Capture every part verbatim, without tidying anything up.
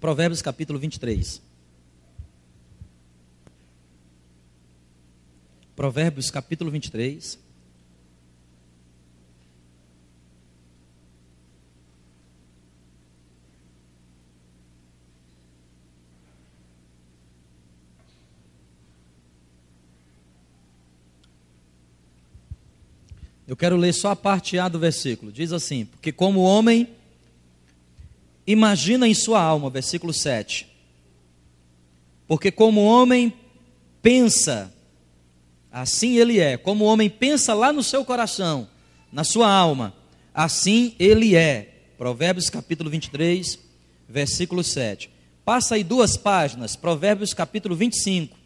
Provérbios capítulo vinte e três. Provérbios capítulo vinte e três. Eu quero ler só a parte A do versículo. Diz assim: porque como o homem imagina em sua alma, versículo sete. Porque como o homem pensa, assim ele é. Como o homem pensa lá no seu coração, na sua alma, assim ele é. Provérbios capítulo vinte e três, versículo sete. Passa aí duas páginas. Provérbios capítulo vinte e cinco.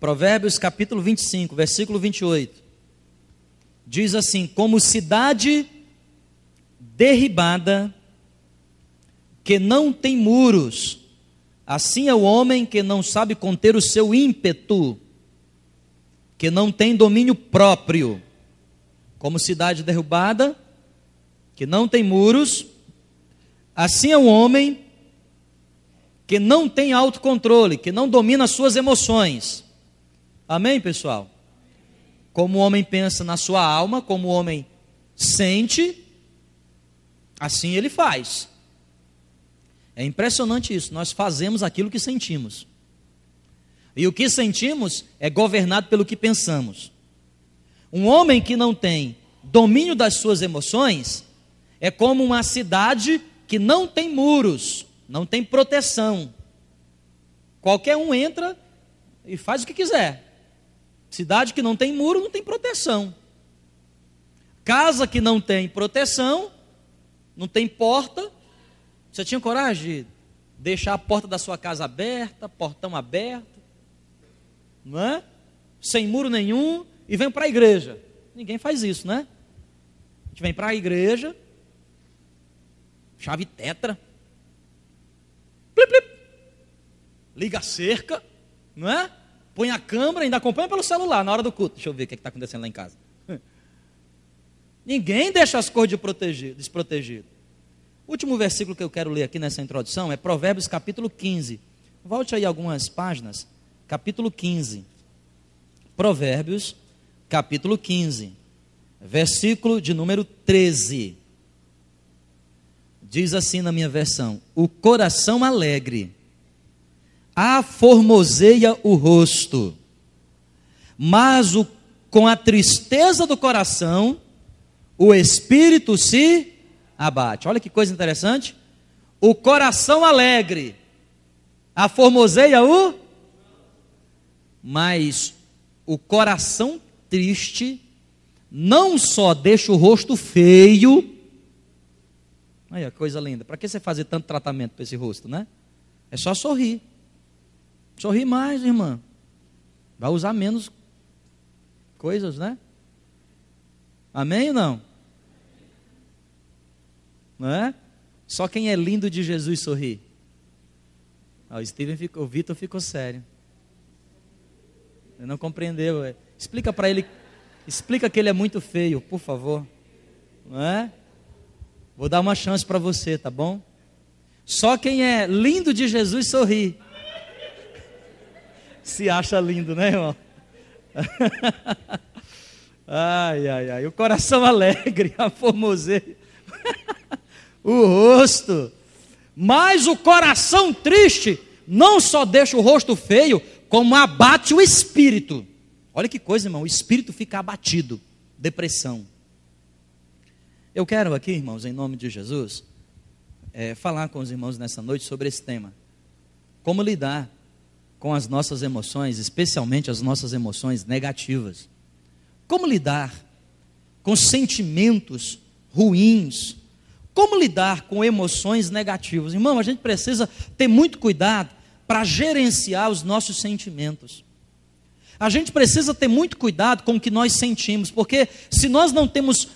Provérbios capítulo vinte e cinco, versículo vinte e oito. Diz assim: como cidade derribada, que não tem muros, assim é o homem que não sabe conter o seu ímpeto, que não tem domínio próprio. Como cidade derrubada, que não tem muros, assim é o homem que não tem autocontrole, que não domina as suas emoções. Amém, pessoal? Como o homem pensa na sua alma, como o homem sente, assim ele faz. É impressionante isso, nós fazemos aquilo que sentimos. E o que sentimos é governado pelo que pensamos. Um homem que não tem domínio das suas emoções é como uma cidade que não tem muros, não tem proteção. Qualquer um entra e faz o que quiser. Cidade que não tem muro, não tem proteção. Casa que não tem proteção, não tem porta. Você tinha coragem de deixar a porta da sua casa aberta, portão aberto, não é? Sem muro nenhum, e vem para a igreja. Ninguém faz isso, né? A gente vem para a igreja, chave tetra, plip, plip, liga a cerca, não é? Põe a câmera, ainda acompanha pelo celular na hora do culto. Deixa eu ver o que é está acontecendo lá em casa. Ninguém deixa as coisas de protegido, desprotegido. O último versículo que eu quero ler aqui nessa introdução é Provérbios capítulo quinze. Volte aí algumas páginas. Capítulo quinze. Provérbios capítulo quinze. Versículo de número treze. Diz assim na minha versão: o coração alegre aformoseia o rosto, mas o, com a tristeza do coração, o espírito se abate. Olha que coisa interessante. O coração alegre aformoseia o, mas o coração triste não só deixa o rosto feio. Olha a coisa linda. Para que você fazer tanto tratamento para esse rosto, né? É só sorrir. Sorri mais, irmã. Vai usar menos coisas, né? Amém ou não? Não é? Só quem é lindo de Jesus sorri. Ah, o Steven ficou, o Vitor ficou sério. Ele não compreendeu. Ué. Explica para ele, explica que ele é muito feio, por favor. Não é? Vou dar uma chance para você, tá bom? Só quem é lindo de Jesus sorri. Se acha lindo, né, irmão? Ai, ai, ai. O coração alegre aformoseia o rosto, mas o coração triste não só deixa o rosto feio, como abate o espírito. Olha que coisa, irmão. O espírito fica abatido. Depressão. Eu quero aqui, irmãos, em nome de Jesus, é, falar com os irmãos nessa noite sobre esse tema. Como lidar com as nossas emoções, especialmente as nossas emoções negativas. Como lidar com sentimentos ruins? Como lidar com emoções negativas? Irmão, a gente precisa ter muito cuidado para gerenciar os nossos sentimentos. A gente precisa ter muito cuidado com o que nós sentimos, porque se nós não temos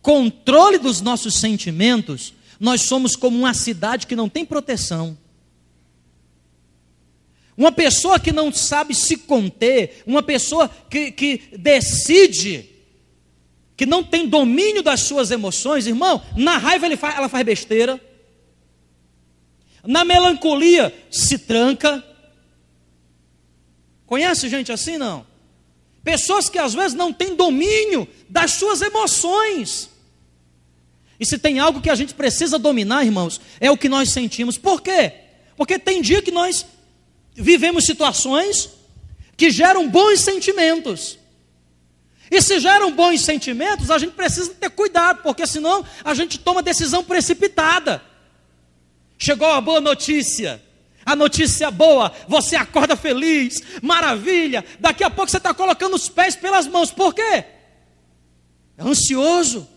controle dos nossos sentimentos, nós somos como uma cidade que não tem proteção. Uma pessoa que não sabe se conter, uma pessoa que, que decide, que não tem domínio das suas emoções, irmão, na raiva ele faz, ela faz besteira, Na melancolia, se tranca. Conhece gente assim, não? Pessoas que às vezes não têm domínio das suas emoções. E se tem algo que a gente precisa dominar, irmãos, é o que nós sentimos. Por quê? Porque tem dia que nós vivemos situações que geram bons sentimentos. E se geram bons sentimentos, a gente precisa ter cuidado, porque senão a gente toma decisão precipitada. Chegou a boa notícia, a notícia boa, você acorda feliz, maravilha, daqui a pouco você está colocando os pés pelas mãos, por quê? É ansioso.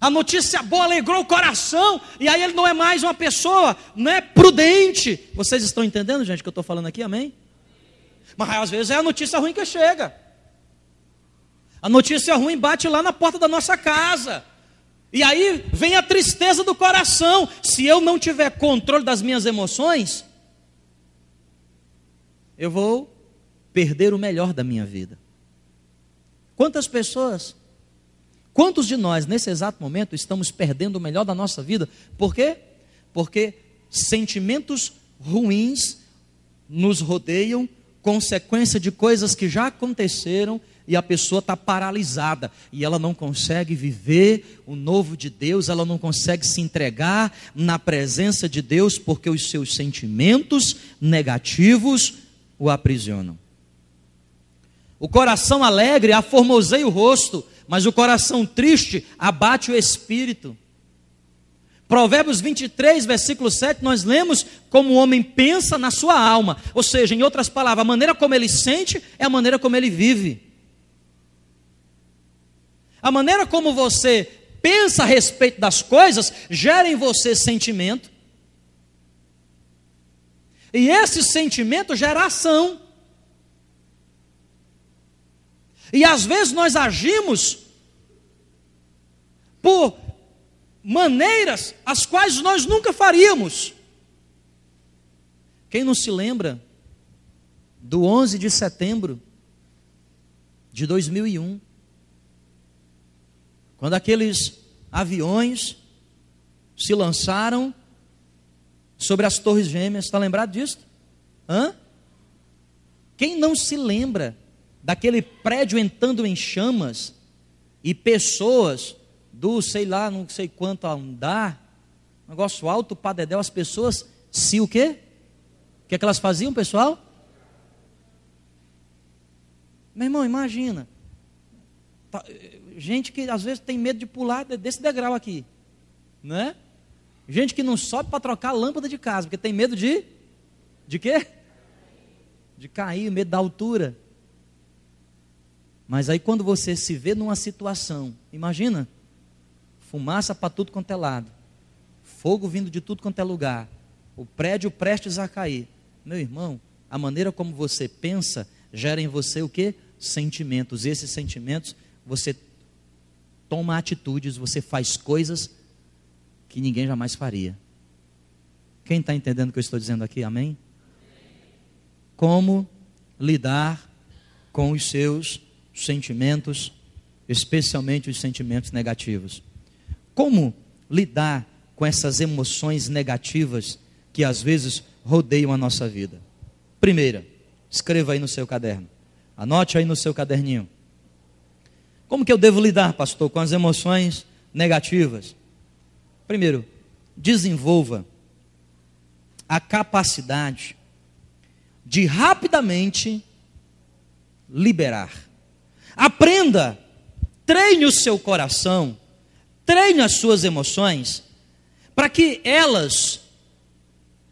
A notícia boa alegrou o coração, e aí ele não é mais uma pessoa, não é prudente. Vocês estão entendendo, gente, o que eu estou falando aqui, amém? Mas às vezes é a notícia ruim que chega. A notícia ruim bate lá na porta da nossa casa. E aí vem a tristeza do coração. Se eu não tiver controle das minhas emoções, eu vou perder o melhor da minha vida. Quantas pessoas, quantos de nós nesse exato momento estamos perdendo o melhor da nossa vida? Por quê? Porque sentimentos ruins nos rodeiam, consequência de coisas que já aconteceram, e a pessoa está paralisada, e ela não consegue viver o novo de Deus, ela não consegue se entregar na presença de Deus, porque os seus sentimentos negativos o aprisionam. O coração alegre aformoseia o rosto, mas o coração triste abate o espírito. Provérbios vinte e três, versículo sete, nós lemos como o homem pensa na sua alma, ou seja, em outras palavras, a maneira como ele sente é a maneira como ele vive. A maneira como você pensa a respeito das coisas gera em você sentimento. E esse sentimento gera ação. E às vezes nós agimos por maneiras as quais nós nunca faríamos. Quem não se lembra do onze de setembro de dois mil e um? Quando aqueles aviões se lançaram sobre as Torres Gêmeas, está lembrado disso? Hã? Quem não se lembra daquele prédio entrando em chamas e pessoas do, sei lá, não sei quanto andar, negócio alto, padedel, as pessoas se o quê? O que é que elas faziam, pessoal? Meu irmão, imagina. Tá, gente que às vezes tem medo de pular desse degrau aqui, né? Gente que não sobe para trocar a lâmpada de casa, porque tem medo de, de quê? De cair, medo da altura. Mas aí quando você se vê numa situação, imagina, fumaça para tudo quanto é lado, fogo vindo de tudo quanto é lugar, o prédio prestes a cair. Meu irmão, a maneira como você pensa gera em você o quê? Sentimentos. E esses sentimentos você toma atitudes, você faz coisas que ninguém jamais faria. Quem está entendendo o que eu estou dizendo aqui? Amém? Como lidar com os seus sentimentos, especialmente os sentimentos negativos. Como lidar com essas emoções negativas que às vezes rodeiam a nossa vida? Primeira, escreva aí no seu caderno. Anote aí no seu caderninho. Como que eu devo lidar, pastor, com as emoções negativas? Primeiro, desenvolva a capacidade de rapidamente liberar. Aprenda, treine o seu coração, treine as suas emoções, para que elas,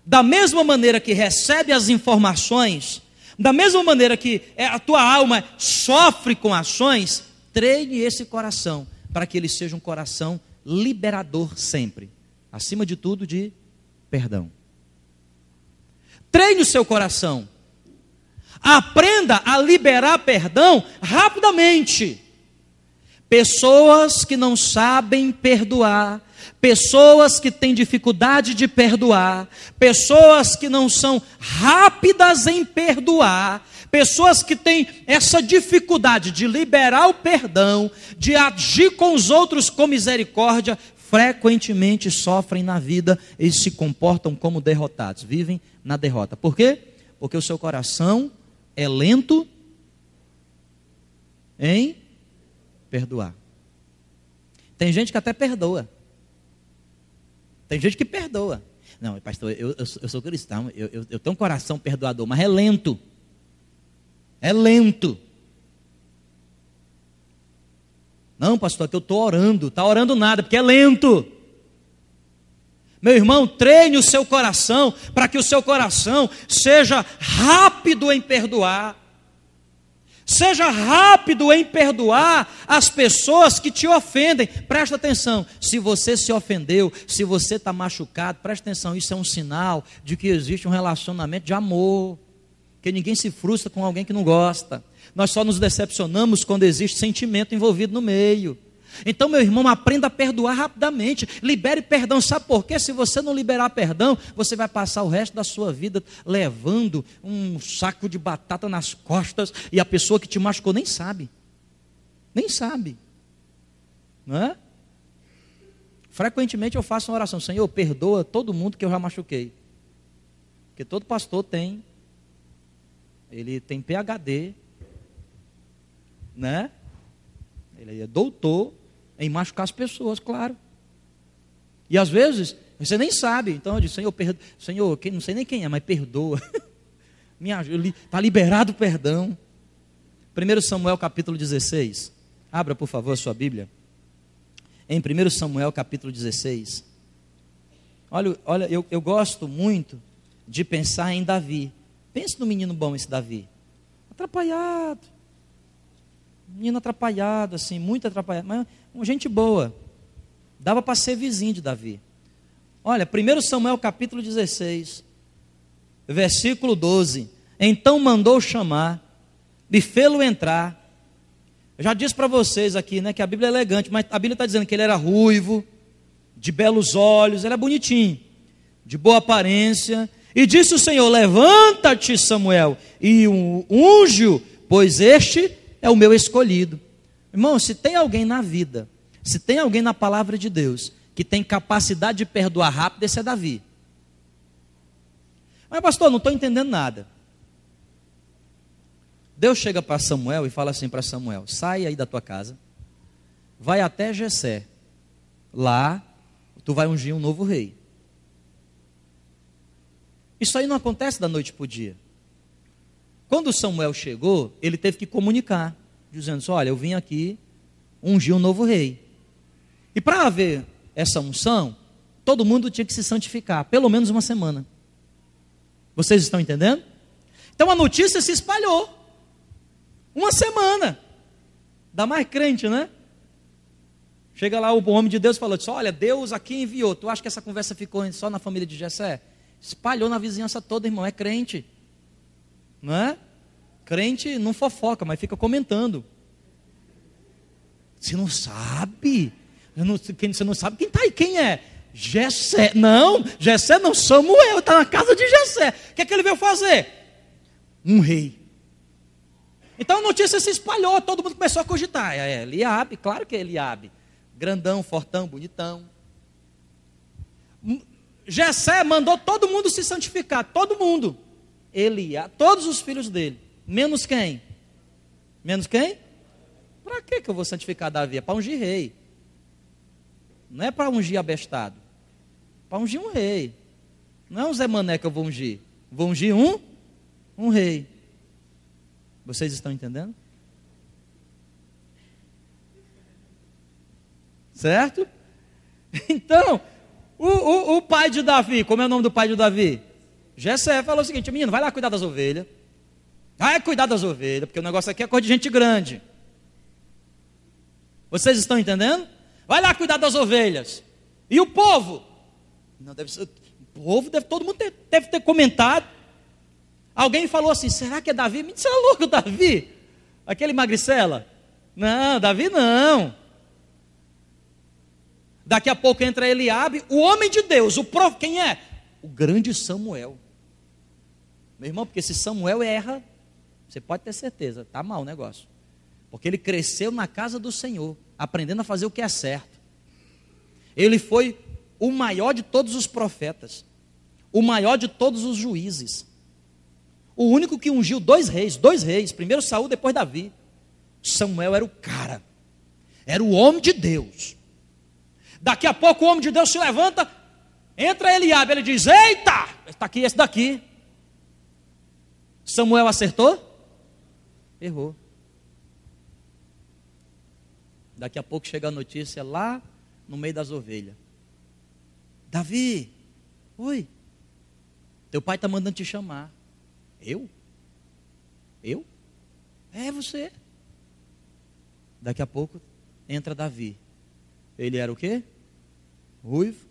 da mesma maneira que recebem as informações, da mesma maneira que a tua alma sofre com ações, treine esse coração, para que ele seja um coração liberador sempre. Acima de tudo, de perdão. Treine o seu coração. Aprenda a liberar perdão rapidamente. Pessoas que não sabem perdoar, pessoas que têm dificuldade de perdoar, pessoas que não são rápidas em perdoar, pessoas que têm essa dificuldade de liberar o perdão, de agir com os outros com misericórdia, frequentemente sofrem na vida e se comportam como derrotados, vivem na derrota. Por quê? Porque o seu coração é lento em perdoar. Tem gente que até perdoa. Tem gente que perdoa. Não, pastor, eu, eu, eu sou cristão, eu, eu, eu tenho um coração perdoador, mas é lento. É lento. Não, pastor, que eu estou orando. Está orando nada, porque é lento. Meu irmão, treine o seu coração para que o seu coração seja rápido em perdoar. Seja rápido em perdoar as pessoas que te ofendem. Presta atenção, se você se ofendeu, se você está machucado, presta atenção, isso é um sinal de que existe um relacionamento de amor. Porque ninguém se frustra com alguém que não gosta. Nós só nos decepcionamos quando existe sentimento envolvido no meio. Então, meu irmão, aprenda a perdoar rapidamente. Libere perdão, sabe por quê? Se você não liberar perdão, você vai passar o resto da sua vida levando um saco de batata nas costas, e a pessoa que te machucou nem sabe, nem sabe, não é? Frequentemente eu faço uma oração: Senhor, perdoa todo mundo que eu já machuquei. Porque todo pastor tem, ele tem P H D, né? Ele é doutor em machucar as pessoas, claro. E às vezes, você nem sabe. Então eu digo: Senhor, perdo... Senhor, quem... não sei nem quem é, mas perdoa. Me ajuda. Está liberado o perdão. primeiro Samuel capítulo dezesseis. Abra, por favor, a sua Bíblia. Em primeiro Samuel capítulo dezesseis. Olha, olha eu, eu gosto muito de pensar em Davi. Pense no menino bom esse Davi. Atrapalhado. Menino atrapalhado, assim, muito atrapalhado, mas uma gente boa. Dava para ser vizinho de Davi. Olha, primeiro Samuel capítulo dezesseis, versículo doze. Então mandou chamar e fê-lo entrar. Eu já disse para vocês aqui, né, que a Bíblia é elegante, mas a Bíblia está dizendo que ele era ruivo, de belos olhos, ele era bonitinho, de boa aparência. E disse o Senhor: levanta-te, Samuel, e unge-o, pois este é o meu escolhido. Irmão, se tem alguém na vida, se tem alguém na palavra de Deus que tem capacidade de perdoar rápido, esse é Davi. Mas pastor, não estou entendendo nada. Deus chega para Samuel e fala assim para Samuel: sai aí da tua casa, vai até Jessé, lá tu vai ungir um novo rei. Isso aí não acontece da noite para o dia. Quando Samuel chegou, ele teve que comunicar, dizendo: olha, eu vim aqui ungir um novo rei. E para haver essa unção, todo mundo tinha que se santificar, pelo menos uma semana. Vocês estão entendendo? Então a notícia se espalhou. Uma semana. Dá mais crente, né? Chega lá o homem de Deus e falou: olha, Deus aqui enviou. Tu acha que essa conversa ficou só na família de Jessé? Espalhou na vizinhança toda, irmão, é crente. Não é? Crente não fofoca, mas fica comentando. Você não sabe? Você não sabe quem está aí? Quem é? Jessé. Não, Jessé não, Samuel está na casa de Jessé. O que é que ele veio fazer? Um rei. Então a notícia se espalhou, todo mundo começou a cogitar. É Eliabe, claro que é Eliabe. Grandão, fortão, bonitão. Jessé mandou todo mundo se santificar, todo mundo. Ele, todos os filhos dele, menos quem? Menos quem? Para que eu vou santificar Davi? É para ungir rei. Não é para ungir abestado. Para ungir um rei. Não é um Zé Mané que eu vou ungir. Vou ungir um? Um rei. Vocês estão entendendo? Certo? Então, o, o, o pai de Davi, como é o nome do pai de Davi? Jessé falou o seguinte: menino, vai lá cuidar das ovelhas. Vai cuidar das ovelhas, porque o negócio aqui é coisa de gente grande. Vocês estão entendendo? Vai lá cuidar das ovelhas. E o povo? Não, deve ser, o povo, deve, todo mundo ter, deve ter comentado. Alguém falou assim: será que é Davi? Me disse, é louco, Davi? Aquele magricela? Não, Davi não. Daqui a pouco entra Eliabe, o homem de Deus, o prof, quem é? O grande Samuel. Meu irmão, porque se Samuel erra, você pode ter certeza, está mal o negócio. Porque ele cresceu na casa do Senhor, aprendendo a fazer o que é certo. Ele foi o maior de todos os profetas, o maior de todos os juízes, o único que ungiu dois reis, dois reis, primeiro Saul, depois Davi. Samuel era o cara, era o homem de Deus. Daqui a pouco o homem de Deus se levanta, entra Eliabe, ele diz: eita, está aqui esse daqui. Samuel acertou? Errou. Daqui a pouco chega a notícia lá no meio das ovelhas: Davi, oi, teu pai está mandando te chamar. Eu? Eu? É você. Daqui a pouco entra Davi. Ele era o quê? Ruivo,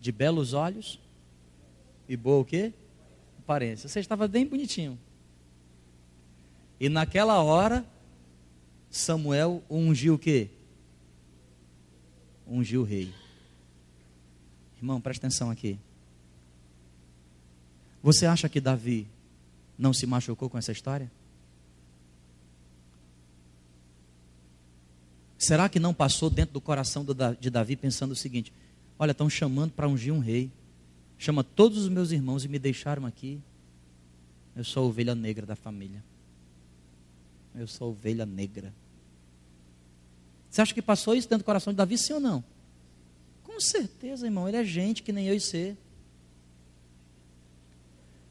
de belos olhos e boa o quê? Aparência. Você estava bem bonitinho. E naquela hora, Samuel ungiu o quê? Ungiu o rei. Irmão, presta atenção aqui. Você acha que Davi não se machucou com essa história? Será que não passou dentro do coração de Davi pensando o seguinte: olha, estão chamando para ungir um rei, chama todos os meus irmãos e me deixaram aqui, eu sou a ovelha negra da família, eu sou a ovelha negra. Você acha que passou isso dentro do coração de Davi, sim ou não? Com certeza, irmão, ele é gente que nem eu e você.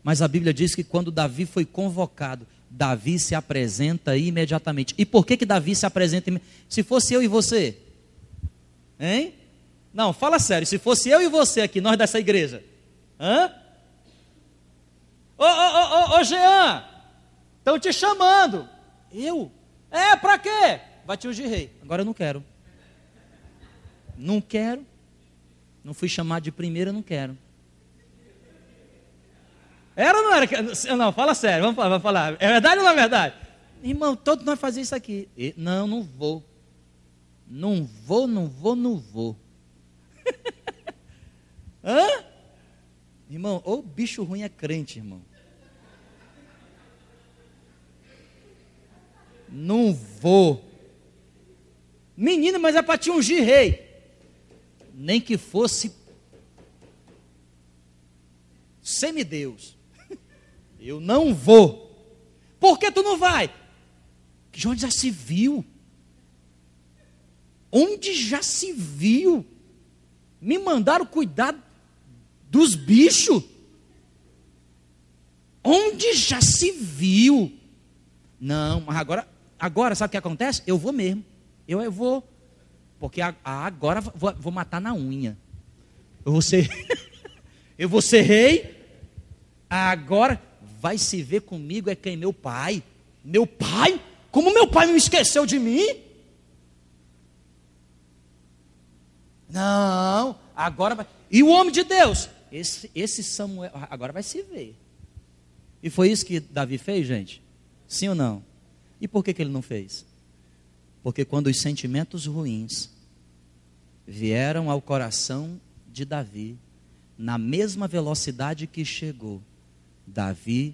Mas a Bíblia diz que quando Davi foi convocado, Davi se apresenta imediatamente. E por que que Davi se apresenta? Se fosse eu e você, hein? Não, fala sério, se fosse eu e você aqui, nós dessa igreja, hã? Ô, ô, ô, ô, Jean, estão te chamando. Eu? É, pra quê? Vai te ungir rei. Agora eu não quero. Não quero. Não fui chamado de primeira, não quero. Era ou não era? Não, fala sério, vamos falar, vamos falar. É verdade ou não é verdade? Irmão, todos nós fazemos isso aqui. E, não, não vou. Não vou, não vou, não vou. Hã? Irmão, ou bicho ruim é crente, irmão. Não vou. Menino, mas é para te ungir rei. Nem que fosse semideus. Eu não vou. Por que tu não vai? Que onde já se viu? Onde já se viu? Me mandaram cuidar dos bichos? Onde já se viu? Não, mas agora, agora sabe o que acontece? Eu vou mesmo. Eu, eu vou. Porque a, a, agora vou, vou matar na unha. Eu vou ser, eu vou ser rei. Agora vai se ver comigo é quem? Meu pai. Meu pai? Como meu pai não esqueceu de mim? Não, agora vai. E o homem de Deus? Esse, esse Samuel, agora vai se ver. E foi isso que Davi fez, gente? Sim ou não? E por que que ele não fez? Porque quando os sentimentos ruins vieram ao coração de Davi, na mesma velocidade que chegou, Davi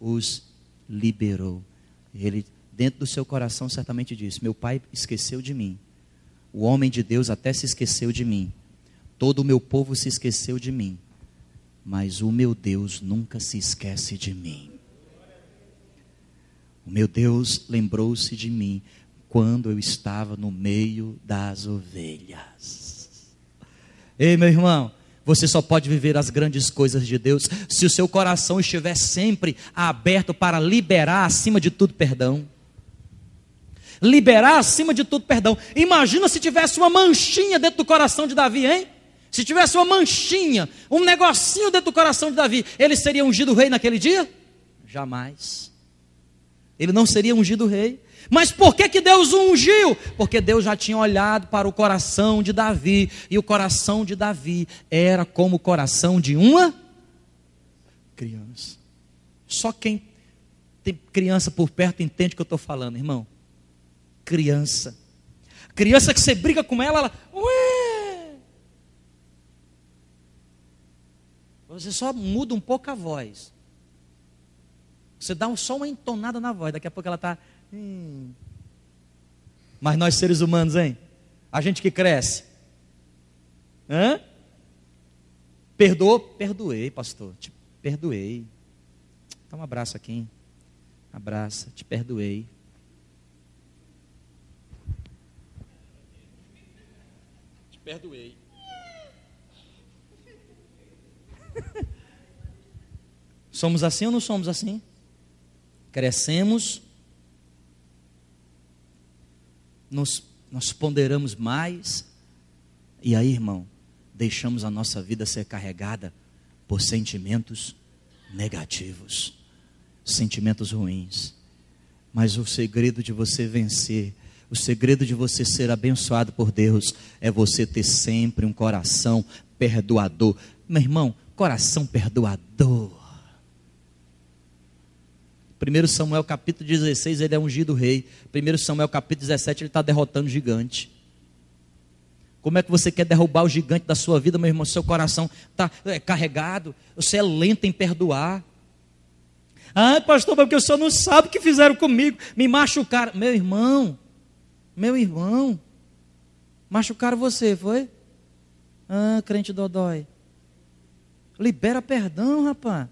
os liberou. Ele, dentro do seu coração, certamente disse: meu pai esqueceu de mim. O homem de Deus até se esqueceu de mim. Todo o meu povo se esqueceu de mim. Mas o meu Deus nunca se esquece de mim. O meu Deus lembrou-se de mim quando eu estava no meio das ovelhas. Ei, meu irmão. Você só pode viver as grandes coisas de Deus se o seu coração estiver sempre aberto para liberar acima de tudo perdão. Liberar acima de tudo perdão. Imagina se tivesse uma manchinha dentro do coração de Davi, hein? Se tivesse uma manchinha, um negocinho dentro do coração de Davi, ele seria ungido rei naquele dia? Jamais. Ele não seria ungido rei. Mas por que que Deus o ungiu? Porque Deus já tinha olhado para o coração de Davi, e o coração de Davi era como o coração de uma criança. Só quem tem criança por perto entende o que eu estou falando, irmão. Criança. Criança que você briga com ela, ela... Ué! Você só muda um pouco a voz. Você dá só uma entonada na voz, daqui a pouco ela está... Hum. Mas nós seres humanos, hein? A gente que cresce, Hã? Perdoou? Perdoei, pastor. Te perdoei. Dá um abraço aqui, hein? Abraça, te perdoei. Te perdoei. Somos assim ou não somos assim? Crescemos, nos, nós ponderamos mais, e aí, irmão, deixamos a nossa vida ser carregada por sentimentos negativos, sentimentos ruins. Mas o segredo de você vencer, o segredo de você ser abençoado por Deus, é você ter sempre um coração perdoador. Meu irmão, coração perdoador. Primeiro Samuel capítulo dezesseis, ele é ungido rei. Primeiro Samuel capítulo dezessete, ele está derrotando o gigante. Como é que você quer derrubar o gigante da sua vida, meu irmão? Seu coração está é, carregado, você é lento em perdoar. Ah, pastor, porque o senhor não sabe o que fizeram comigo, me machucaram. Meu irmão, meu irmão, machucaram você, foi? Ah, crente dodói. Libera perdão, rapaz.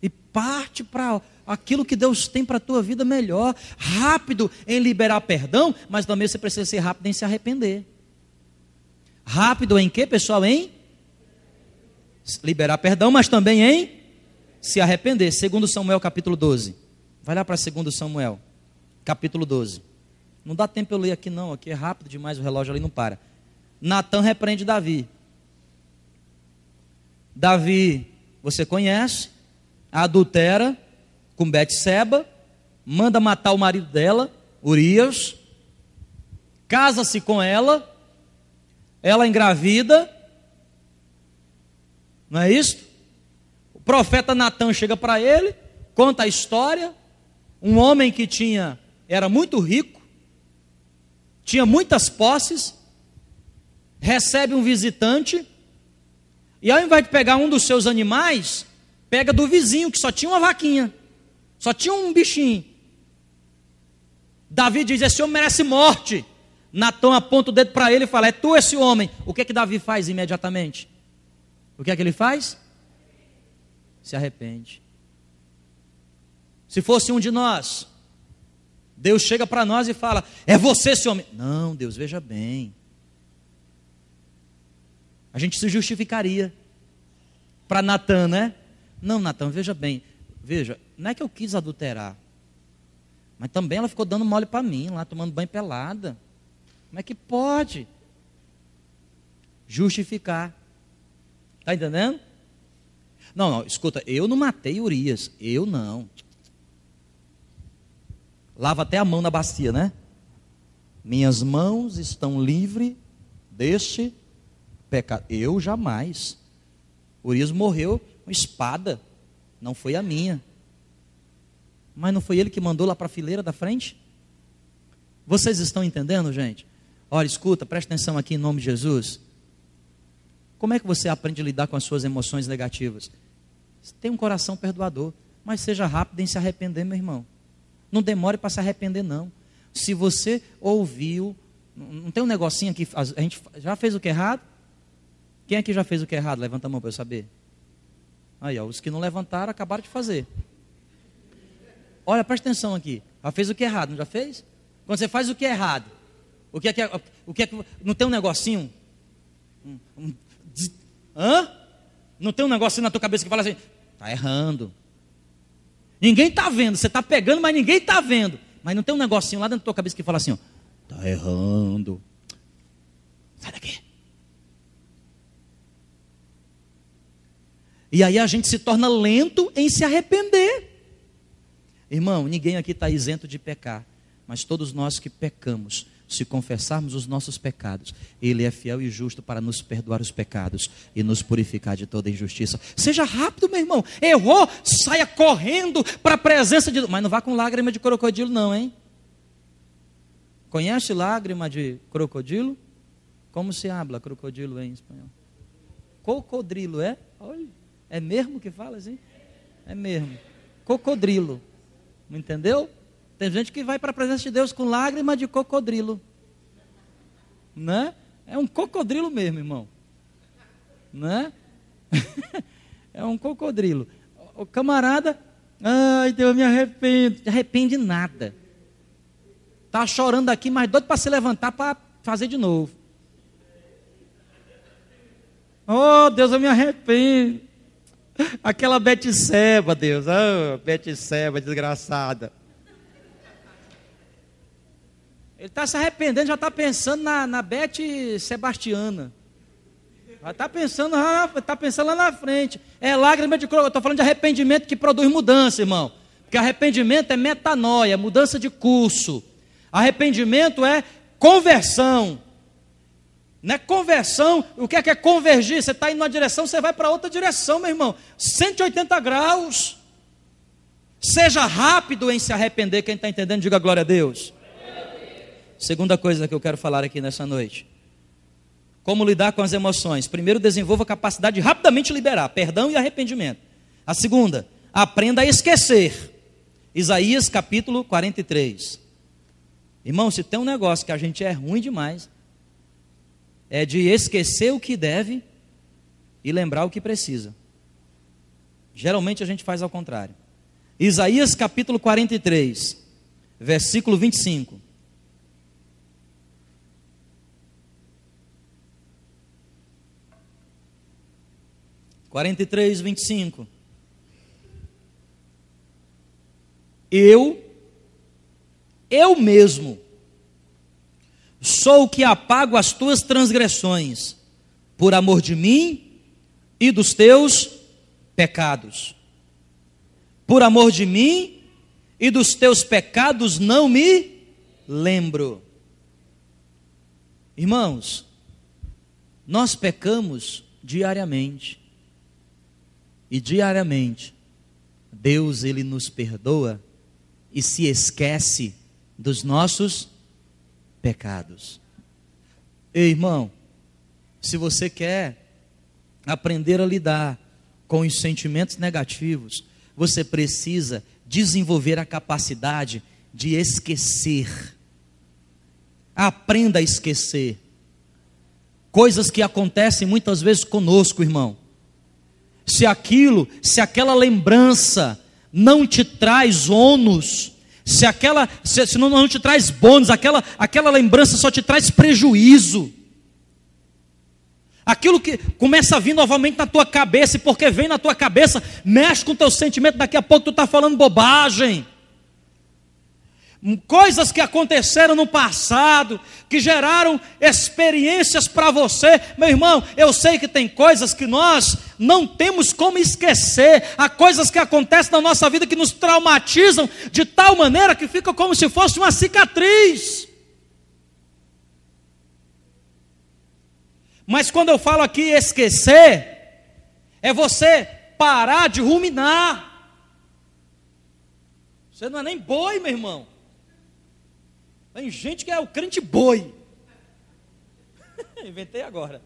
E parte para aquilo que Deus tem para a tua vida melhor. Rápido em liberar perdão, mas também você precisa ser rápido em se arrepender. Rápido em quê, pessoal? Em liberar perdão, mas também em se arrepender. Segundo Samuel capítulo doze. Vai lá para Segundo Samuel capítulo doze. Não dá tempo eu ler aqui não, aqui é rápido demais, o relógio ali não para. Natan repreende Davi. Davi, você conhece, adultera com Betseba, manda matar o marido dela, Urias, casa-se com ela, ela engravida, não é isso? O profeta Natan chega para ele, conta a história, um homem que tinha, era muito rico, tinha muitas posses, recebe um visitante, e ao invés de pegar um dos seus animais, pega do vizinho, que só tinha uma vaquinha, só tinha um bichinho. Davi diz, esse homem merece morte. Natan aponta o dedo para ele e fala, é tu esse homem. O que é que Davi faz imediatamente? O que é que ele faz? Se arrepende. Se fosse um de nós, Deus chega para nós e fala, é você esse homem. Não, Deus, veja bem. A gente se justificaria para Natan, né? Não, Natan, veja bem, veja, não é que eu quis adulterar, mas também ela ficou dando mole para mim, lá tomando banho pelada. Como é que pode justificar? Está entendendo? Não, não, escuta, eu não matei Urias, eu não. Lava até a mão na bacia, né? Minhas mãos estão livres deste pecado. Eu jamais. Urias morreu com espada, não foi a minha. Mas não foi ele que mandou lá para a fileira da frente? Vocês estão entendendo, gente? Olha, escuta, presta atenção aqui em nome de Jesus. Como é que você aprende a lidar com as suas emoções negativas? Você tem um coração perdoador, mas seja rápido em se arrepender, meu irmão. Não demore para se arrepender, não. Se você ouviu, não tem um negocinho aqui, a gente já fez o que errado? Quem aqui já fez o que é errado? Levanta a mão para eu saber. Aí, ó, os que não levantaram acabaram de fazer. Olha, presta atenção aqui. Já fez o que é errado, não já fez? Quando você faz o que é errado, o que é que, o que, é que não tem um negocinho? Um, um, hã? Não tem um negocinho na tua cabeça que fala assim, tá errando. Ninguém tá vendo, você tá pegando, mas ninguém tá vendo. Mas não tem um negocinho lá dentro da tua cabeça que fala assim, ó, tá errando. Sai daqui. E aí a gente se torna lento em se arrepender. Irmão, ninguém aqui está isento de pecar, mas todos nós que pecamos, se confessarmos os nossos pecados, Ele é fiel e justo para nos perdoar os pecados e nos purificar de toda injustiça. Seja rápido, meu irmão. Errou, saia correndo para a presença de Deus. Mas não vá com lágrima de crocodilo não, hein? Conhece lágrima de crocodilo? Como se habla crocodilo em espanhol? Cocodrilo, é? Olha. É mesmo que fala assim? É mesmo. Cocodrilo. Entendeu? Tem gente que vai para a presença de Deus com lágrima de cocodrilo. Né? É um cocodrilo mesmo, irmão. né? É um cocodrilo. O camarada, ai Deus, me arrependo. Não se arrepende nada. Tá chorando aqui, mas doido para se levantar para fazer de novo. Oh, Deus, eu me arrependo. Aquela Betseba, Deus. Oh, Betseba, desgraçada. Ele está se arrependendo, já está pensando na, na Bete Sebastiana. Já está pensando, tá pensando lá na frente. É lágrima de crocodilo. Eu estou falando de arrependimento que produz mudança, irmão. Porque arrependimento é metanoia, mudança de curso. Arrependimento é conversão. Não é conversão, o que é que é convergir? Você está indo numa direção, você vai para outra direção, meu irmão. cento e oitenta graus. Seja rápido em se arrepender. Quem está entendendo, diga glória a Deus. Segunda coisa que eu quero falar aqui nessa noite. Como lidar com as emoções? Primeiro, desenvolva a capacidade de rapidamente liberar perdão e arrependimento. A segunda, aprenda a esquecer. Isaías capítulo quarenta e três. Irmão, se tem um negócio que a gente é ruim demais, é de esquecer o que deve e lembrar o que precisa. Geralmente a gente faz ao contrário. Isaías capítulo quarenta e três, versículo vinte e cinco. quarenta e três, vinte e cinco. Eu, eu mesmo, sou o que apago as tuas transgressões, por amor de mim e dos teus pecados. Por amor de mim e dos teus pecados não me lembro. Irmãos, nós pecamos diariamente. E diariamente, Deus, Ele nos perdoa e se esquece dos nossos pecados. Ei, irmão, se você quer aprender a lidar com os sentimentos negativos, você precisa desenvolver a capacidade de esquecer. Aprenda a esquecer. Coisas que acontecem muitas vezes conosco, irmão. Se aquilo, se aquela lembrança não te traz ônus, se aquela, se, se não, não te traz bônus, aquela, aquela lembrança só te traz prejuízo. Aquilo que começa a vir novamente na tua cabeça, e porque vem na tua cabeça, mexe com o teu sentimento, daqui a pouco tu está falando bobagem. Coisas que aconteceram no passado, que geraram experiências para você. Meu irmão, eu sei que tem coisas que nós não temos como esquecer. Há coisas que acontecem na nossa vida que nos traumatizam de tal maneira que fica como se fosse uma cicatriz. Mas quando eu falo aqui esquecer, é você parar de ruminar. Você não é nem boi, meu irmão. Tem gente que é o crente boi. Inventei agora.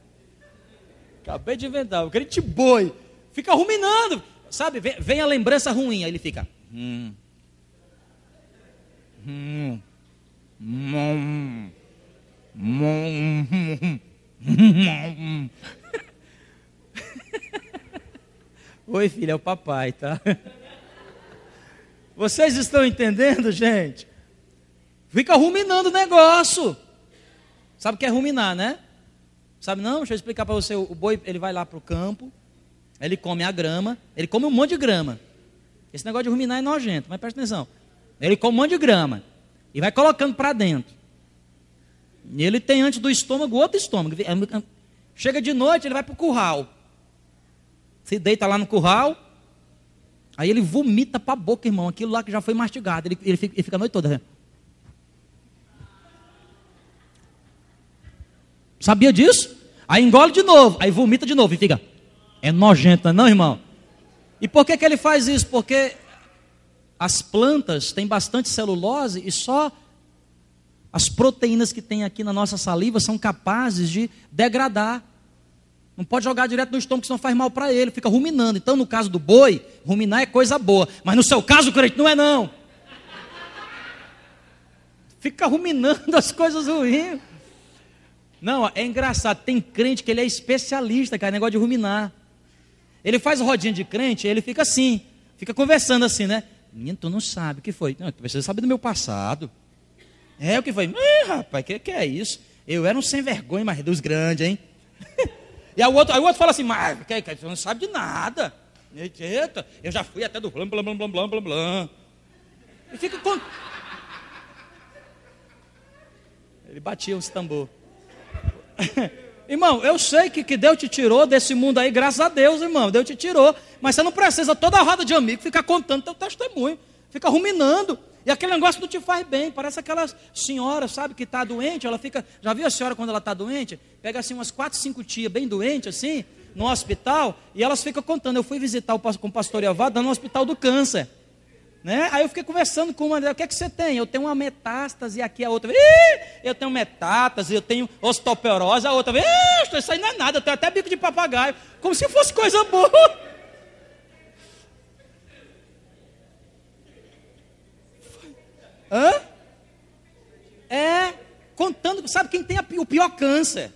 Acabei de inventar. O crente boi. Fica ruminando. Sabe, vem, vem a lembrança ruim. Aí ele fica. Hum. Hum. Hum. Hum. Hum. Oi, filho, é o papai, tá? Vocês estão entendendo, gente? Fica ruminando o negócio. Sabe o que é ruminar, né? Sabe não? Deixa eu explicar para você. O boi, ele vai lá para o campo, ele come a grama, ele come um monte de grama. Esse negócio de ruminar é nojento, mas presta atenção. Ele come um monte de grama e vai colocando para dentro. E ele tem antes do estômago outro estômago. Chega de noite, ele vai para o curral. Se deita lá no curral, aí ele vomita para a boca, irmão. Aquilo lá que já foi mastigado. Ele, ele, fica, ele fica a noite toda, né? Sabia disso? Aí engole de novo, aí vomita de novo e fica... É nojento, não, irmão? E por que que ele faz isso? Porque as plantas têm bastante celulose e só as proteínas que tem aqui na nossa saliva são capazes de degradar. Não pode jogar direto no estômago, senão faz mal para ele, fica ruminando. Então, no caso do boi, ruminar é coisa boa. Mas no seu caso, crente, não é não. Fica ruminando as coisas ruins. Não, é engraçado, tem crente que ele é especialista, cara, negócio de ruminar. Ele faz rodinha de crente, ele fica assim, fica conversando assim, né? Menino, tu não sabe o que foi. Não, tu precisa saber do meu passado. É, o que foi? Ih, rapaz, o que, que é isso? Eu era um sem vergonha, mas dos grandes, hein? E aí o outro, aí o outro fala assim, mas que, que, tu não sabe de nada. Eita, eu já fui até do blam, blam, blam, blam, blam, blam. E fica com... Ele batia os tambor. Irmão, eu sei que, que Deus te tirou desse mundo aí, graças a Deus, irmão. Deus te tirou. Mas você não precisa toda a roda de amigo ficar contando teu testemunho. Fica ruminando. E aquele negócio não te faz bem. Parece aquela senhora, sabe, que está doente. Ela fica... Já viu a senhora quando ela está doente? Pega assim umas quatro, cinco tias bem doentes, assim, no hospital. E elas ficam contando. Eu fui visitar o, com o pastor Evado no hospital do câncer. Né? Aí eu fiquei conversando com uma, o que é que você tem? Eu tenho uma metástase, aqui a outra, Ih, eu tenho metástase, eu tenho osteoporose, a outra, Ih, isso aí não é nada, eu tenho até bico de papagaio, como se fosse coisa boa. Hã? É, contando, sabe quem tem a, o pior câncer?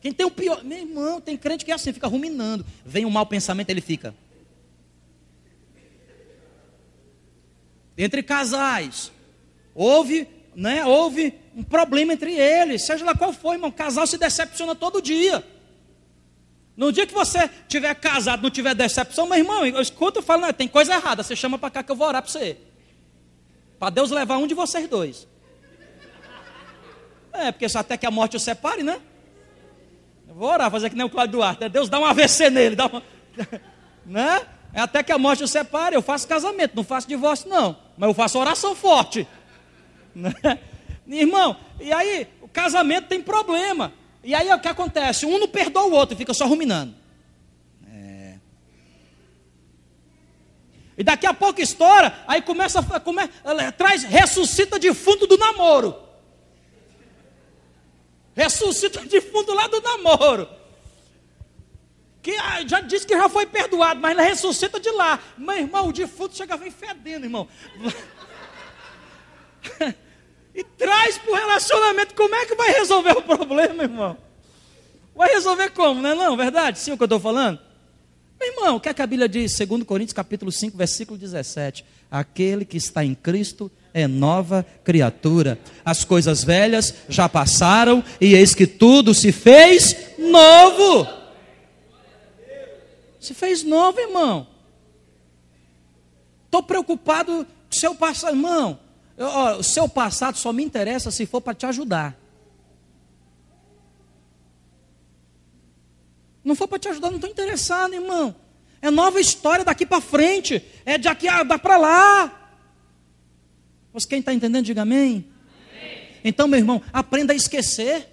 Quem tem o pior, meu irmão, tem crente que é assim, fica ruminando, vem um mau pensamento, ele fica... Entre casais, houve, né, houve um problema entre eles, seja lá qual for, irmão, casal se decepciona todo dia. No dia que você tiver casado, não tiver decepção, meu irmão, eu escuto e falo, não, tem coisa errada, você chama para cá que eu vou orar para você. Para Deus levar um de vocês dois. É, porque só até que a morte os separe, né? Eu vou orar, fazer que nem o Cláudio Duarte, Deus dá um A V C nele, dá uma... né? É até que a morte os separe, eu faço casamento, não faço divórcio não, mas eu faço oração forte, né? Irmão, e aí o casamento tem problema, e aí o que acontece? Um não perdoa o outro, fica só ruminando, é. E daqui a pouco estoura, aí começa, come, traz, ressuscita defunto do namoro, ressuscita defunto lá do namoro, que já disse que já foi perdoado, mas ele ressuscita de lá. Meu irmão, o defunto chega vem fedendo, irmão. E traz para o relacionamento. Como é que vai resolver o problema, irmão? Vai resolver como, não é não? Verdade? Sim, o que eu estou falando? Meu irmão, o que é que a Bíblia diz? Segundo Coríntios, capítulo cinco, versículo dezessete. Aquele que está em Cristo é nova criatura. As coisas velhas já passaram e eis que tudo se fez novo. Se fez novo, irmão. Estou preocupado com o seu passado. Irmão, eu, ó, o seu passado só me interessa se for para te ajudar. Não for para te ajudar, não estou interessado, irmão. É nova história daqui para frente. É de aqui para lá. Mas quem está entendendo, diga amém. Amém. Então, meu irmão, aprenda a esquecer.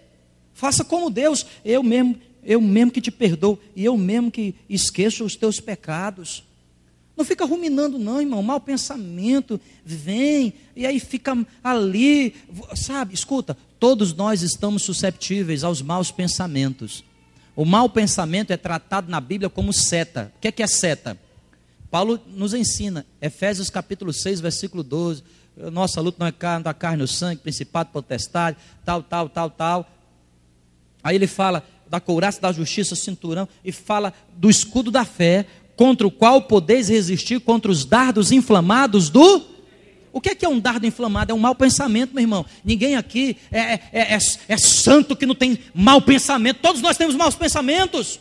Faça como Deus. Eu mesmo... Eu mesmo que te perdoo, e eu mesmo que esqueço os teus pecados. Não fica ruminando não, irmão, mau pensamento vem, e aí fica ali, sabe, escuta, todos nós estamos susceptíveis aos maus pensamentos. O mau pensamento é tratado na Bíblia como seta. O que é que é seta? Paulo nos ensina, Efésios capítulo seis, versículo doze, nossa luta não é carne, da carne, o sangue, principado, potestade, tal, tal, tal, tal. Aí ele fala... da couraça da justiça, cinturão, e fala do escudo da fé, contra o qual podeis resistir contra os dardos inflamados do... O que é que é um dardo inflamado? É um mau pensamento, meu irmão. Ninguém aqui é, é, é, é santo que não tem mau pensamento. Todos nós temos maus pensamentos.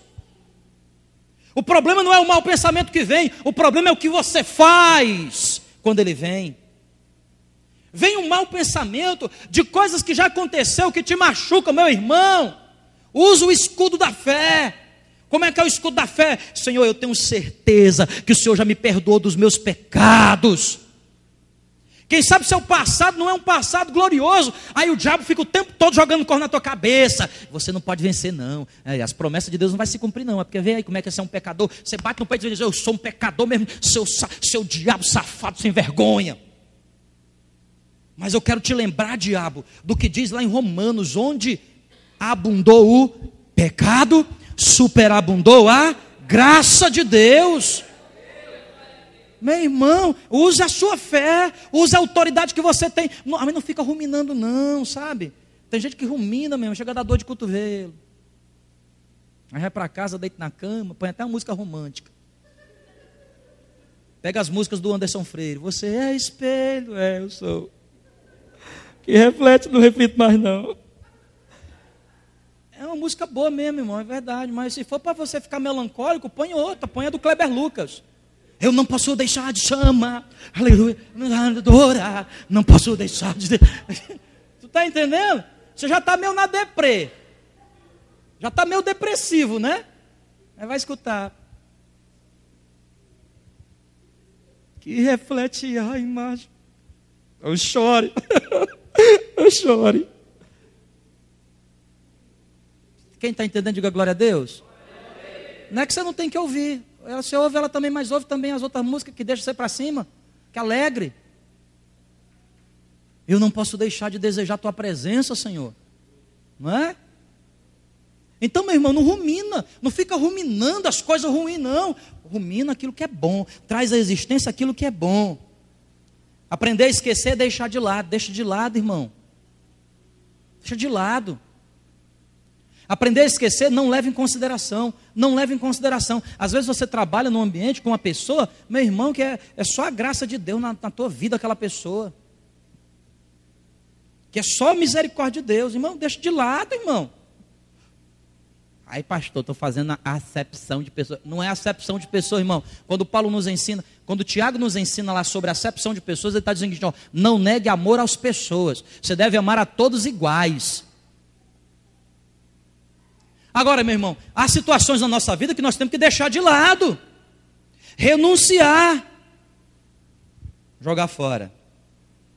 O problema não é o mau pensamento que vem, o problema é o que você faz quando ele vem. Vem um mau pensamento de coisas que já aconteceu, que te machucam, meu irmão. Usa o escudo da fé. Como é que é o escudo da fé? Senhor, eu tenho certeza que o Senhor já me perdoou dos meus pecados. Quem sabe seu passado não é um passado glorioso. Aí o diabo fica o tempo todo jogando cor na tua cabeça. Você não pode vencer não. É, as promessas de Deus não vai se cumprir não. É porque vê aí como é que você é um pecador. Você bate no peito e diz, eu sou um pecador mesmo. Seu, seu diabo safado sem vergonha. Mas eu quero te lembrar, diabo, do que diz lá em Romanos, onde... abundou o pecado, superabundou a graça de Deus. Meu irmão, use a sua fé, use a autoridade que você tem. Não, mas não fica ruminando não, sabe? Tem gente que rumina mesmo, chega a dar dor de cotovelo. Aí vai para casa, deita na cama, põe até uma música romântica. Pega as músicas do Anderson Freire. Você é espelho, é, eu sou. Que reflete, não reflito mais não. É uma música boa mesmo, irmão, é verdade. Mas se for para você ficar melancólico, põe outra, põe a do Kleber Lucas. Eu não posso deixar de chamar, aleluia, adorar, não posso deixar de... Tu tá entendendo? Você já tá meio na deprê. Já tá meio depressivo, né? Aí vai escutar. Que reflete a imagem. Eu chore. Eu chore. Quem está entendendo, diga glória a Deus. Não é que você não tem que ouvir. Você ouve ela também, mas ouve também as outras músicas que deixam você para cima, que alegre. Eu não posso deixar de desejar a tua presença, Senhor. Não é? Então, meu irmão, não rumina, não fica ruminando as coisas ruins, não. Rumina aquilo que é bom, traz à existência aquilo que é bom. Aprender a esquecer é deixar de lado, deixa de lado, irmão. Deixa de lado. Aprender a esquecer, não leva em consideração, não leva em consideração. Às vezes você trabalha num ambiente com uma pessoa, meu irmão, que é, é só a graça de Deus na, na tua vida, aquela pessoa. Que é só a misericórdia de Deus, irmão, deixa de lado, irmão. Aí, pastor, estou fazendo a acepção de pessoa. Não é acepção de pessoa, irmão. Quando Paulo nos ensina, quando o Tiago nos ensina lá sobre a acepção de pessoas, ele está dizendo que não negue amor às pessoas. Você deve amar a todos iguais. Agora, meu irmão, há situações na nossa vida que nós temos que deixar de lado. Renunciar. Jogar fora.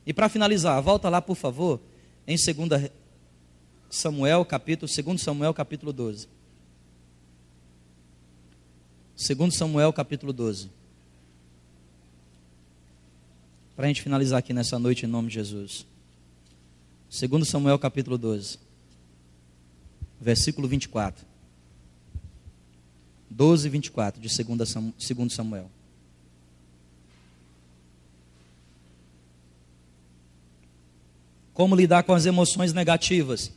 E para finalizar, volta lá, por favor, em segunda Samuel, capítulo, segunda Samuel, capítulo doze. Segunda Samuel capítulo doze. Para a gente finalizar aqui nessa noite em nome de Jesus. Segunda Samuel capítulo doze. Versículo vinte e quatro. doze, vinte e quatro de segunda Samuel. Como lidar com as emoções negativas?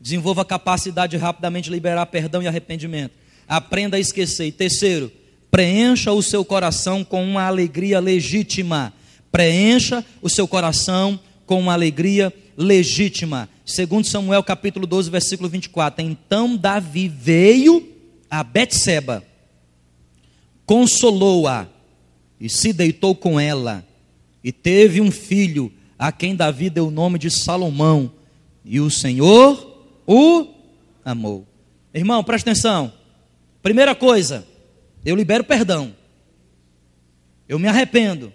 Desenvolva a capacidade de rapidamente liberar perdão e arrependimento. Aprenda a esquecer. E terceiro, preencha o seu coração com uma alegria legítima. Preencha o seu coração com uma alegria legítima. Segundo Samuel, capítulo doze, versículo vinte e quatro. Então Davi veio a Betseba, consolou-a e se deitou com ela. E teve um filho, a quem Davi deu o nome de Salomão. E o Senhor o amou. Irmão, presta atenção. Primeira coisa, eu libero perdão. Eu me arrependo.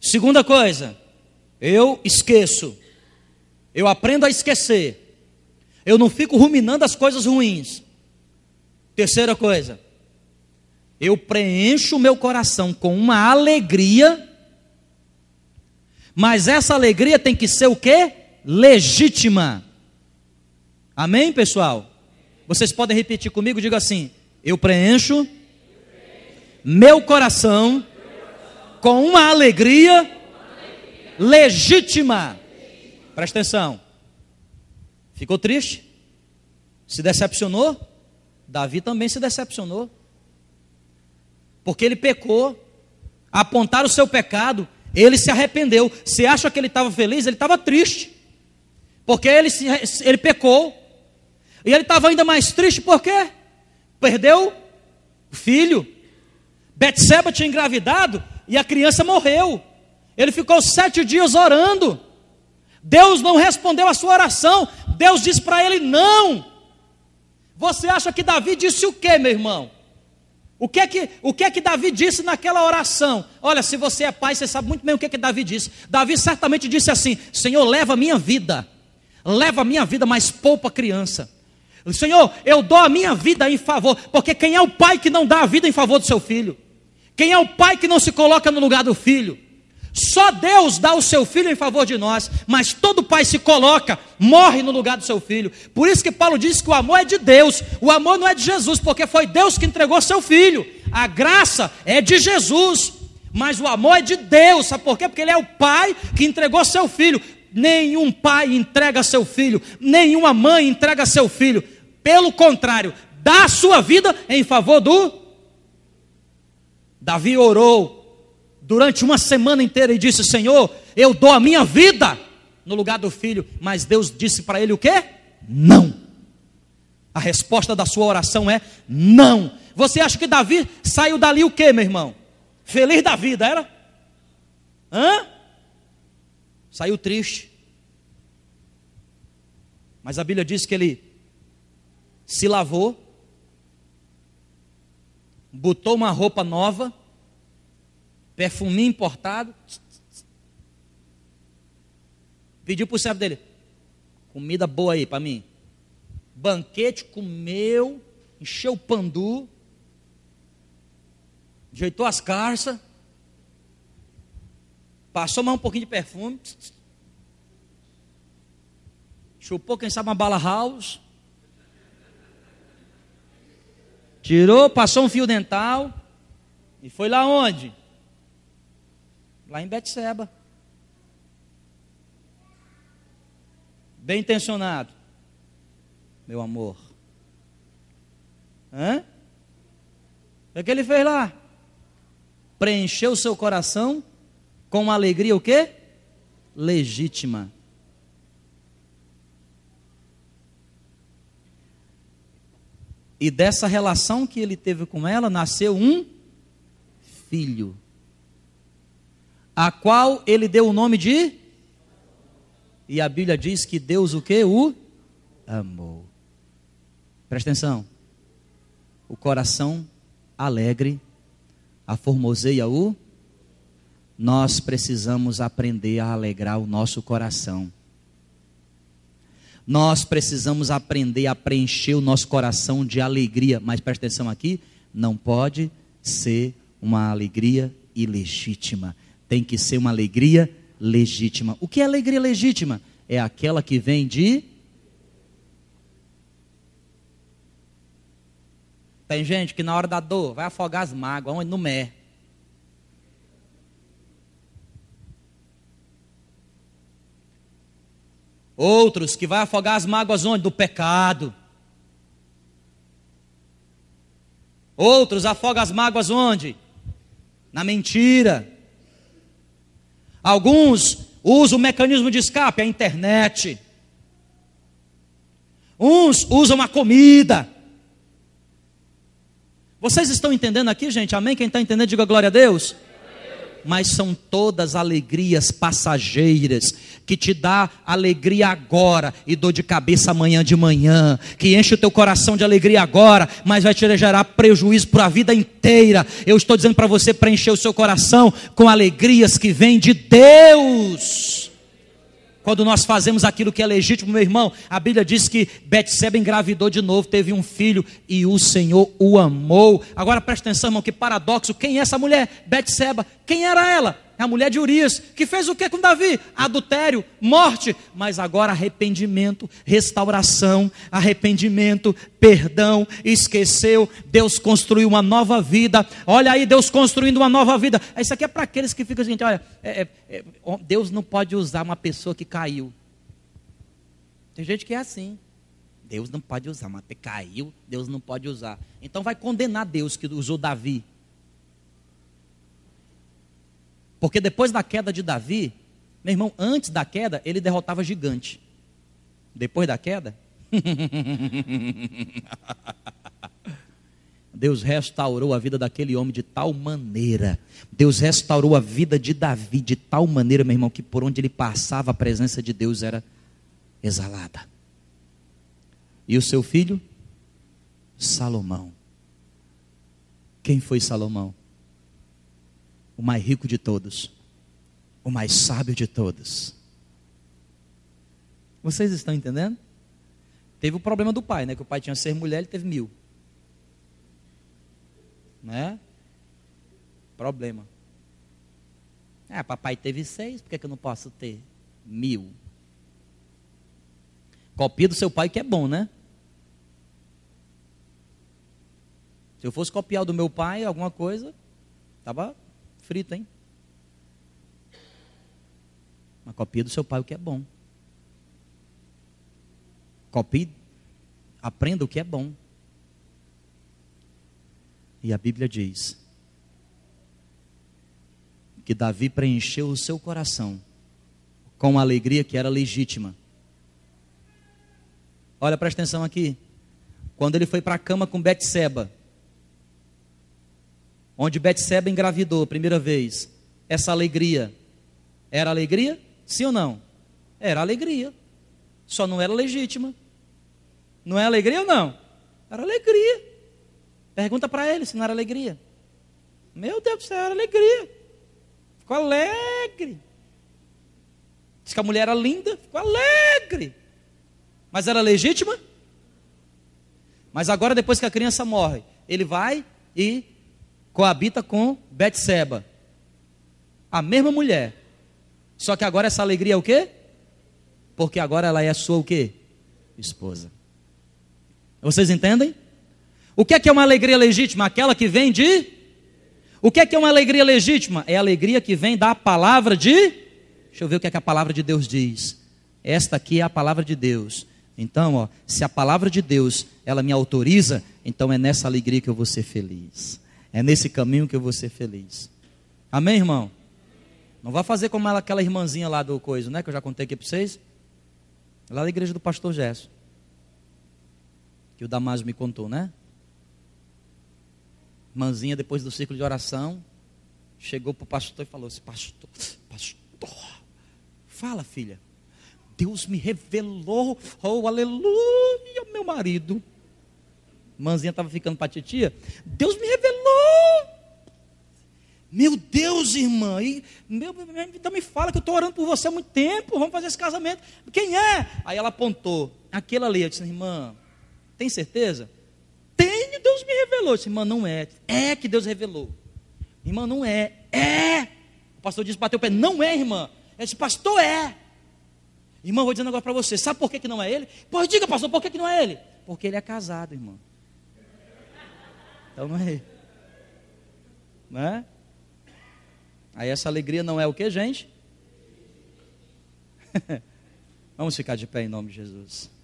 Segunda coisa, eu esqueço. Eu aprendo a esquecer. Eu não fico ruminando as coisas ruins. Terceira coisa, eu preencho o meu coração com uma alegria. Mas essa alegria tem que ser o quê? Legítima. Amém, pessoal? Vocês podem repetir comigo? Diga assim: eu preencho, eu preencho meu coração, meu coração com uma alegria, com uma alegria legítima. legítima. Presta atenção. Ficou triste? Se decepcionou? Davi também se decepcionou. Porque ele pecou. Apontaram o seu pecado. Ele se arrependeu. Você acha que ele estava feliz? Ele estava triste. Porque ele, se, ele pecou. E ele estava ainda mais triste porque perdeu o filho. Betseba tinha engravidado e a criança morreu. Ele ficou sete dias orando. Deus não respondeu a sua oração. Deus disse para ele não. Você acha que Davi disse o quê, meu irmão? O que, é que, o que é que Davi disse naquela oração? Olha, se você é pai, você sabe muito bem o que é que Davi disse. Davi certamente disse assim: Senhor, leva a minha vida. Leva a minha vida, mas poupa a criança. Senhor, eu dou a minha vida em favor. Porque quem é o pai que não dá a vida em favor do seu filho? Quem é o pai que não se coloca no lugar do filho? Só Deus dá o seu filho em favor de nós. Mas todo pai se coloca, morre no lugar do seu filho. Por isso que Paulo diz que o amor é de Deus. O amor não é de Jesus, porque foi Deus que entregou seu filho. A graça é de Jesus, mas o amor é de Deus. Sabe por quê? Porque ele é o pai que entregou seu filho. Nenhum pai entrega seu filho, nenhuma mãe entrega seu filho. Pelo contrário, dá a sua vida em favor do... Davi orou durante uma semana inteira e disse: Senhor, eu dou a minha vida no lugar do filho. Mas Deus disse para ele o quê? Não. A resposta da sua oração é não. Você acha que Davi saiu dali o quê, meu irmão? Feliz da vida, era? Hã? Saiu triste. Mas a Bíblia diz que ele se lavou, botou uma roupa nova, perfume importado, pediu para o servo dele: comida boa aí para mim. Banquete, comeu, encheu o pandu, ajeitou as carças, passou mais um pouquinho de perfume, chupou, quem sabe, uma bala house, tirou, passou um fio dental e foi lá onde? Lá em Betseba. Bem intencionado, meu amor. Hã? O que ele fez lá? Preencheu o seu coração com uma alegria o quê? Legítima. E dessa relação que ele teve com ela, nasceu um filho, a qual ele deu o nome de... E a Bíblia diz que Deus o quê? O amou. Presta atenção. O coração alegre aformoseia o... Nós precisamos aprender a alegrar o nosso coração. Nós precisamos aprender a preencher o nosso coração de alegria. Mas presta atenção aqui, não pode ser uma alegria ilegítima. Tem que ser uma alegria legítima. O que é alegria legítima? É aquela que vem de... Tem gente que na hora da dor vai afogar as mágoas, onde? No mer. Outros que vai afogar as mágoas onde? Do pecado. Outros afogam as mágoas onde? Na mentira. Alguns usam o mecanismo de escape, a internet. Uns usam a comida. Vocês estão entendendo aqui, gente? Amém? Quem está entendendo, diga glória a Deus. Mas são todas alegrias passageiras, que te dá alegria agora e dor de cabeça amanhã de manhã, que enche o teu coração de alegria agora, mas vai te gerar prejuízo para a vida inteira. Eu estou dizendo para você preencher o seu coração com alegrias que vêm de Deus. Quando nós fazemos aquilo que é legítimo, meu irmão, a Bíblia diz que Betseba engravidou de novo, teve um filho e o Senhor o amou. Agora presta atenção, irmão, que paradoxo. Quem é essa mulher? Betseba. Quem era ela? A mulher de Urias, que fez o que com Davi? Adultério, morte, mas agora arrependimento, restauração, arrependimento, perdão, esqueceu. Deus construiu uma nova vida. Olha aí, Deus construindo uma nova vida. Isso aqui é para aqueles que ficam, gente, olha, é, é, Deus não pode usar uma pessoa que caiu. Tem gente que é assim. Deus não pode usar, mas caiu, Deus não pode usar. Então vai condenar Deus que usou Davi. Porque depois da queda de Davi, meu irmão, antes da queda, ele derrotava gigante. Depois da queda, Deus restaurou a vida daquele homem de tal maneira. Deus restaurou a vida de Davi de tal maneira, meu irmão, que por onde ele passava, a presença de Deus era exalada. E o seu filho? Salomão. Quem foi Salomão? O mais rico de todos, o mais sábio de todos. Vocês estão entendendo? Teve o problema do pai, né? Que o pai tinha seis mulheres, ele teve mil. Né? Problema. Ah, papai teve seis, por que, é que eu não posso ter mil? Copia do seu pai que é bom, né? Se eu fosse copiar do meu pai alguma coisa, estava frito, hein? Mas copia do seu pai o que é bom. Copie, aprenda o que é bom. E a Bíblia diz que Davi preencheu o seu coração com a alegria que era legítima. Olha, presta atenção aqui. Quando ele foi para a cama com Betseba, onde Betseba engravidou, primeira vez, essa alegria, era alegria? Sim ou não? Era alegria, só não era legítima. Não é alegria ou não? Era alegria. Pergunta para ele se não era alegria. Meu Deus do céu, era alegria. Ficou alegre. Diz que a mulher era linda, ficou alegre. Mas era legítima? Mas agora, depois que a criança morre, ele vai e coabita com Betseba, a mesma mulher. Só que agora essa alegria é o quê? Porque agora ela é sua o quê? Esposa. Vocês entendem? O que é que é uma alegria legítima? Aquela que vem de... O que é que é uma alegria legítima? É a alegria que vem da palavra de... Deixa eu ver o que é que a palavra de Deus diz. Esta aqui é a palavra de Deus. Então, ó, se a palavra de Deus, ela me autoriza, então é nessa alegria que eu vou ser feliz. É nesse caminho que eu vou ser feliz. Amém, irmão? Não vá fazer como aquela irmãzinha lá do coisa, né? Que eu já contei aqui para vocês. Lá da igreja do pastor Gerson. Que o Damásio me contou, né? Irmãzinha, depois do ciclo de oração, chegou para o pastor e falou assim: pastor, pastor, fala, filha. Deus me revelou, oh, aleluia, meu marido. Mãzinha estava ficando para a titia. Deus me revelou. Meu Deus, irmã. E, meu, então me fala que eu estou orando por você há muito tempo. Vamos fazer esse casamento. Quem é? Aí ela apontou. Aquela ali. Eu disse: irmã, tem certeza? Tenho, Deus me revelou. Eu disse: irmã, não é. É que Deus revelou. Irmã, não é. É. O pastor disse, bateu o pé. Não é, irmã. Ele disse: pastor, é. Irmão, vou dizer um negócio para você. Sabe por que que não é ele? Pois diga, pastor, por que que não é ele? Porque ele é casado, irmão. Então não é ele. Né? Aí essa alegria não é o que, gente? Vamos ficar de pé em nome de Jesus.